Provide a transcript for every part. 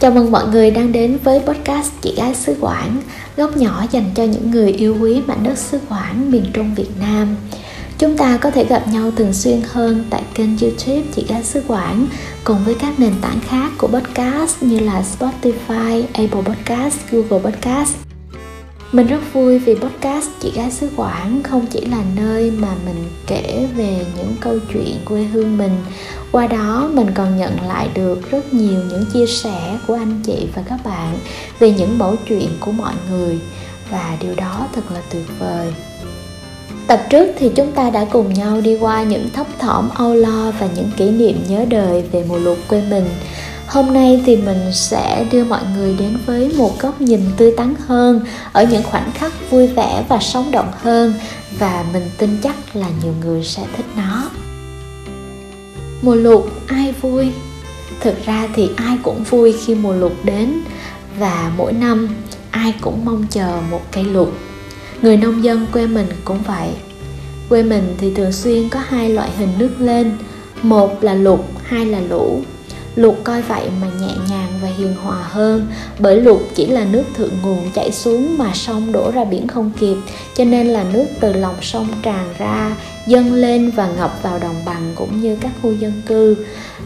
Chào mừng mọi người đang đến với podcast Chị Gái xứ Quảng, góc nhỏ dành cho những người yêu quý mảnh đất xứ Quảng, miền Trung Việt Nam. Chúng ta có thể gặp nhau thường xuyên hơn tại kênh YouTube Chị Gái xứ Quảng cùng với các nền tảng khác của podcast như là Spotify, Apple Podcast, Google Podcast. Mình rất vui vì podcast Chị Gái xứ Quảng không chỉ là nơi mà mình kể về những câu chuyện quê hương mình. Qua đó mình còn nhận lại được rất nhiều những chia sẻ của anh chị và các bạn về những mẩu chuyện của mọi người, và điều đó thật là tuyệt vời. Tập trước thì chúng ta đã cùng nhau đi qua những thấp thỏm âu lo và những kỷ niệm nhớ đời về mùa lụt quê mình. Hôm nay thì mình sẽ đưa mọi người đến với một góc nhìn tươi tắn hơn, ở những khoảnh khắc vui vẻ và sống động hơn, và mình tin chắc là nhiều người sẽ thích nó. Mùa lụt ai vui? Thực ra thì ai cũng vui khi mùa lụt đến, và mỗi năm ai cũng mong chờ một cây lụt. Người nông dân quê mình cũng vậy. Quê mình thì thường xuyên có hai loại hình nước lên, một là lụt, hai là lũ. Lụt coi vậy mà nhẹ nhàng và hiền hòa hơn, bởi lụt chỉ là nước thượng nguồn chảy xuống mà sông đổ ra biển không kịp, cho nên là nước từ lòng sông tràn ra, dâng lên và ngập vào đồng bằng cũng như các khu dân cư.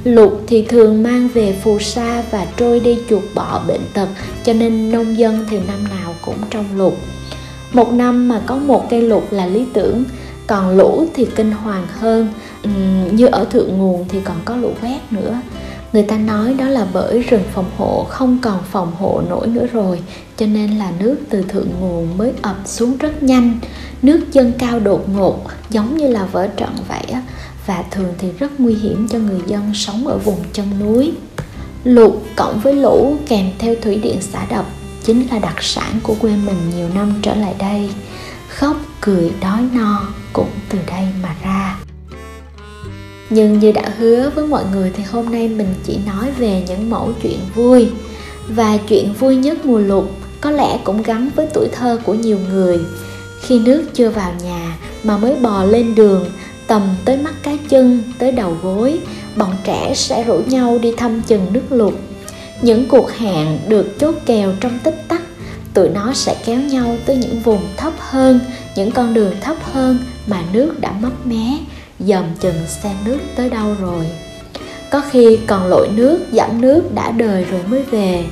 Lụt thì thường mang về phù sa và trôi đi chuột bọ bệnh tật, cho nên nông dân thì năm nào cũng trong lụt. Một năm mà có một cây lụt là lý tưởng, còn lũ thì kinh hoàng hơn, như ở thượng nguồn thì còn có lũ quét nữa. Người ta nói đó là bởi rừng phòng hộ không còn phòng hộ nổi nữa rồi, cho nên là nước từ thượng nguồn mới ập xuống rất nhanh. Nước dâng cao đột ngột, giống như là vỡ trận vậy á, và thường thì rất nguy hiểm cho người dân sống ở vùng chân núi. Lụt cộng với lũ kèm theo thủy điện xả đập chính là đặc sản của quê mình nhiều năm trở lại đây. Khóc, cười, đói no cũng từ đây mà ra. Nhưng như đã hứa với mọi người thì hôm nay mình chỉ nói về những mẩu chuyện vui. Và chuyện vui nhất mùa lụt có lẽ cũng gắn với tuổi thơ của nhiều người. Khi nước chưa vào nhà mà mới bò lên đường, tầm tới mắt cá chân, tới đầu gối, bọn trẻ sẽ rủ nhau đi thăm chừng nước lụt. Những cuộc hẹn được chốt kèo trong tích tắc, tụi nó sẽ kéo nhau tới những vùng thấp hơn, những con đường thấp hơn mà nước đã mấp mé, dòm chừng xem nước tới đâu rồi. Có khi còn lội nước, dẫm nước đã đời rồi mới về.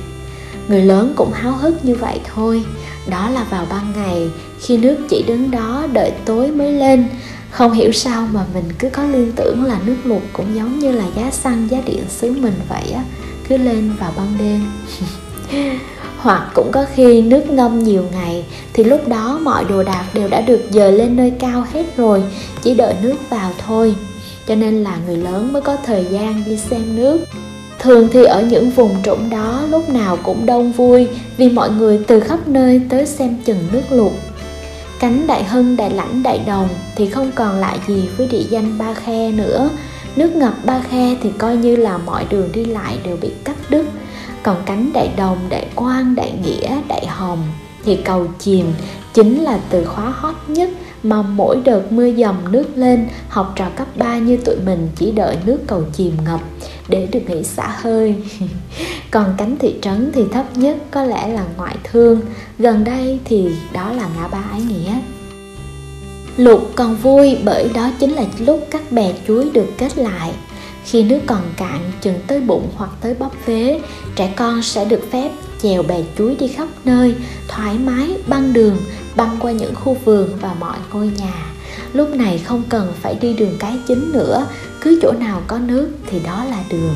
Người lớn cũng háo hức như vậy thôi. Đó là vào ban ngày, khi nước chỉ đứng đó đợi tối mới lên. Không hiểu sao mà mình cứ có liên tưởng là nước lụt cũng giống như là giá xăng, giá điện xứ mình vậy á, cứ lên vào ban đêm. Hoặc cũng có khi nước ngâm nhiều ngày thì lúc đó mọi đồ đạc đều đã được dời lên nơi cao hết rồi, chỉ đợi nước vào thôi. Cho nên là người lớn mới có thời gian đi xem nước. Thường thì ở những vùng trũng đó lúc nào cũng đông vui vì mọi người từ khắp nơi tới xem chừng nước lụt. Cánh Đại Hưng, Đại Lãnh, Đại Đồng thì không còn lại gì với địa danh Ba Khe nữa. Nước ngập Ba Khe thì coi như là mọi đường đi lại đều bị cắt đứt. Còn cánh Đại Đồng, Đại Quang, Đại Nghĩa, Đại Hồng thì cầu chìm chính là từ khóa hot nhất mà mỗi đợt mưa dầm nước lên, học trò cấp 3 như tụi mình chỉ đợi nước cầu chìm ngập để được nghỉ xả hơi. Còn cánh thị trấn thì thấp nhất có lẽ là Ngoại Thương, gần đây thì đó là ngã ba Ái Nghĩa. Lụt còn vui bởi đó chính là lúc các bè chuối được kết lại. Khi nước còn cạn chừng tới bụng hoặc tới bắp vế, trẻ con sẽ được phép chèo bè chuối đi khắp nơi, thoải mái băng đường, băng qua những khu vườn và mọi ngôi nhà. Lúc này không cần phải đi đường cái chính nữa, cứ chỗ nào có nước thì đó là đường.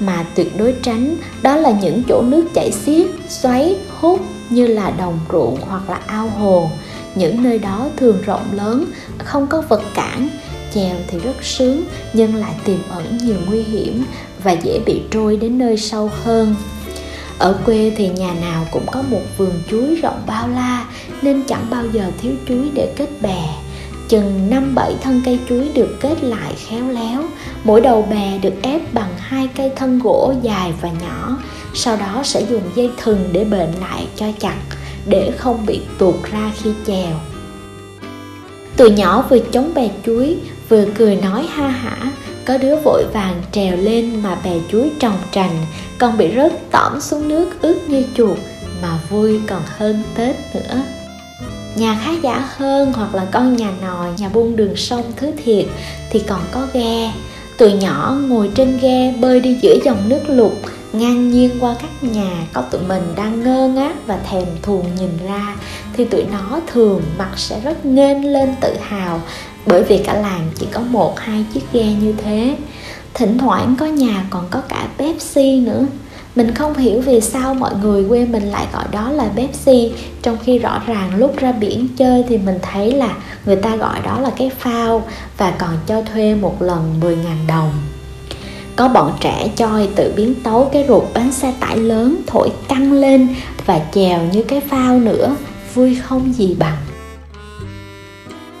Mà tuyệt đối tránh đó là những chỗ nước chảy xiết, xoáy, hút như là đồng ruộng hoặc là ao hồ. Những nơi đó thường rộng lớn, không có vật cản, chèo thì rất sướng nhưng lại tiềm ẩn nhiều nguy hiểm và dễ bị trôi đến nơi sâu hơn. Ở quê thì nhà nào cũng có một vườn chuối rộng bao la nên chẳng bao giờ thiếu chuối để kết bè. Chừng 5-7 thân cây chuối được kết lại khéo léo, mỗi đầu bè được ép bằng 2 cây thân gỗ dài và nhỏ, sau đó sẽ dùng dây thừng để bện lại cho chặt để không bị tuột ra khi chèo. Tụi nhỏ vừa chống bè chuối vừa cười nói ha hả, Có đứa vội vàng trèo lên mà bè chuối tròng trành, còn bị rớt tõm xuống nước ướt như chuột, mà vui còn hơn Tết nữa. Nhà khá giả hơn hoặc là con nhà nòi, nhà buôn đường sông Thứ Thiệt thì còn có ghe. Tụi nhỏ ngồi trên ghe bơi đi giữa dòng nước lụt, ngang nhiên qua các nhà có tụi mình đang ngơ ngác và thèm thuồng nhìn ra, thì tụi nó thường mặt sẽ rất nghênh lên tự hào, bởi vì cả làng chỉ có 1-2 chiếc ghe như thế. Thỉnh thoảng có nhà còn có cả Pepsi nữa. Mình không hiểu vì sao mọi người quê mình lại gọi đó là Pepsi, trong khi rõ ràng lúc ra biển chơi thì mình thấy là người ta gọi đó là cái phao, và còn cho thuê một lần 10.000 đồng. Có bọn trẻ chơi tự biến tấu cái ruột bánh xe tải lớn, thổi căng lên và chèo như cái phao nữa, vui không gì bằng.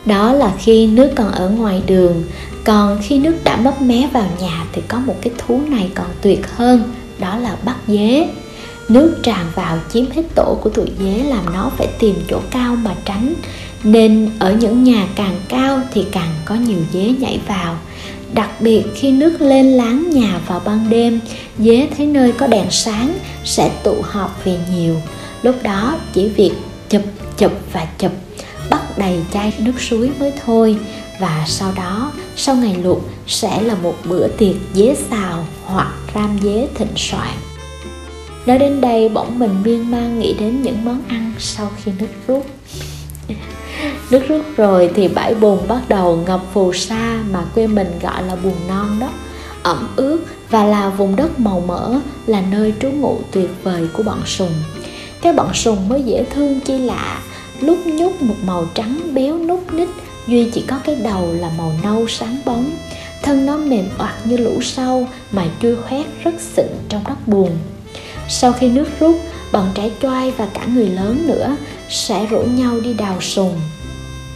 Đó là khi nước còn ở ngoài đường, còn khi nước đã mấp mé vào nhà thì có một cái thú này còn tuyệt hơn, đó là bắt dế. Nước tràn vào chiếm hết tổ của tụi dế, làm nó phải tìm chỗ cao mà tránh, nên ở những nhà càng cao thì càng có nhiều dế nhảy vào. Đặc biệt khi nước lên láng nhà vào ban đêm, dế thấy nơi có đèn sáng sẽ tụ họp về nhiều. Lúc đó chỉ việc chụp, bắt đầy chai nước suối mới thôi. Và sau đó, sau ngày luộc sẽ là một bữa tiệc dế xào hoặc ram dế thịnh soạn. Nói đến đây bỗng mình miên man nghĩ đến những món ăn sau khi nước rút. Nước rút rồi thì bãi bùn bắt đầu ngập phù sa mà quê mình gọi là bùn non đó, ẩm ướt và là vùng đất màu mỡ, là nơi trú ngụ tuyệt vời của bọn sùng. Cái bọn sùng mới dễ thương chi lạ, lúc nhúc một màu trắng béo núc ních, duy chỉ có cái đầu là màu nâu sáng bóng. Thân nó mềm oặt như lũ sâu mà chui khoét rất xịn trong đất bùn. Sau khi nước rút, bọn trẻ choai và cả người lớn nữa sẽ rủ nhau đi đào sùng.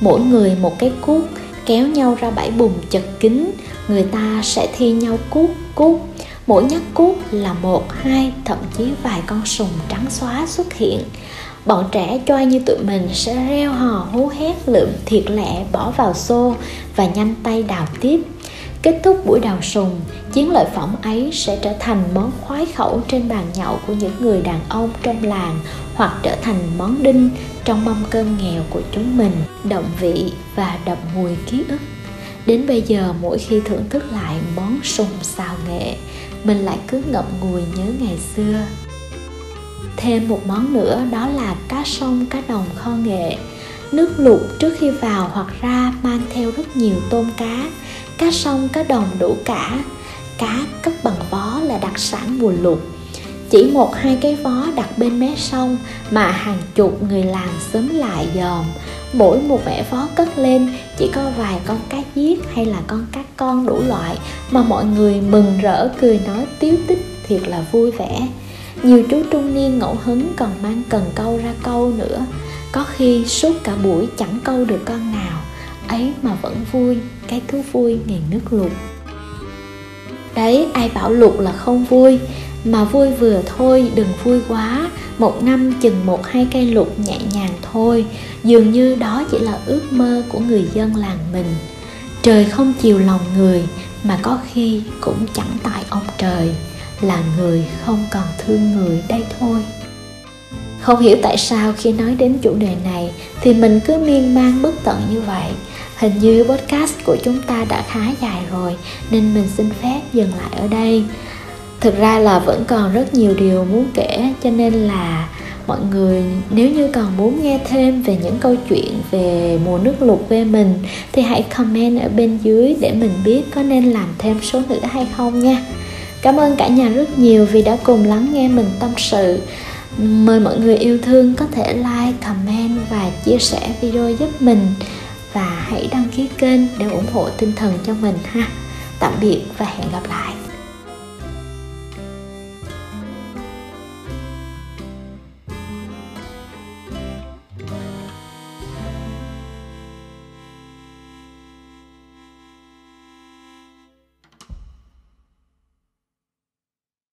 Mỗi người một cái cuốc, kéo nhau ra bãi bùn chật kín. Người ta sẽ thi nhau cuốc. Mỗi nhát cuốc là 1, 2, thậm chí vài con sùng trắng xóa xuất hiện. Bọn trẻ choai như tụi mình sẽ reo hò hú hét lượm thiệt lẹ bỏ vào xô và nhanh tay đào tiếp. Kết thúc buổi đào sùng, chiến lợi phẩm ấy sẽ trở thành món khoái khẩu trên bàn nhậu của những người đàn ông trong làng, hoặc trở thành món đinh trong mâm cơm nghèo của chúng mình, đậm vị và đậm mùi ký ức. Đến bây giờ mỗi khi thưởng thức lại món sùng xào nghệ, mình lại cứ ngậm ngùi nhớ ngày xưa. Thêm một món nữa đó là cá sông cá đồng kho nghệ. Nước lụt trước khi vào hoặc ra mang theo rất nhiều tôm cá. Cá sông cá đồng đủ cả. Cá cất bằng vó là đặc sản mùa lụt. Chỉ 1-2 cái vó đặt bên mé sông mà hàng chục người làng xúm lại dòm. Mỗi một mẻ vó cất lên chỉ có vài con cá giết hay là con cá con đủ loại, mà mọi người mừng rỡ cười nói tíu tích, thiệt là vui vẻ. Nhiều chú trung niên ngẫu hứng còn mang cần câu ra câu nữa. Có khi suốt cả buổi chẳng câu được con nào, ấy mà vẫn vui, cái thú vui ngày nước lụt. Đấy, ai bảo lụt là không vui, mà vui vừa thôi, đừng vui quá. Một năm chừng 1-2 cây lụt nhẹ nhàng thôi, dường như đó chỉ là ước mơ của người dân làng mình. Trời không chiều lòng người, mà có khi cũng chẳng tại ông trời, là người không còn thương người đây thôi. Không hiểu tại sao khi nói đến chủ đề này thì mình cứ miên man bất tận như vậy. Hình như podcast của chúng ta đã khá dài rồi, nên mình xin phép dừng lại ở đây. Thực ra là vẫn còn rất nhiều điều muốn kể, cho nên là mọi người nếu như còn muốn nghe thêm về những câu chuyện về mùa nước lụt quê mình thì hãy comment ở bên dưới để mình biết có nên làm thêm số nữa hay không nha. Cảm ơn cả nhà rất nhiều vì đã cùng lắng nghe mình tâm sự. Mời mọi người yêu thương có thể like, comment và chia sẻ video giúp mình. Và hãy đăng ký kênh để ủng hộ tinh thần cho mình ha. Tạm biệt và hẹn gặp lại.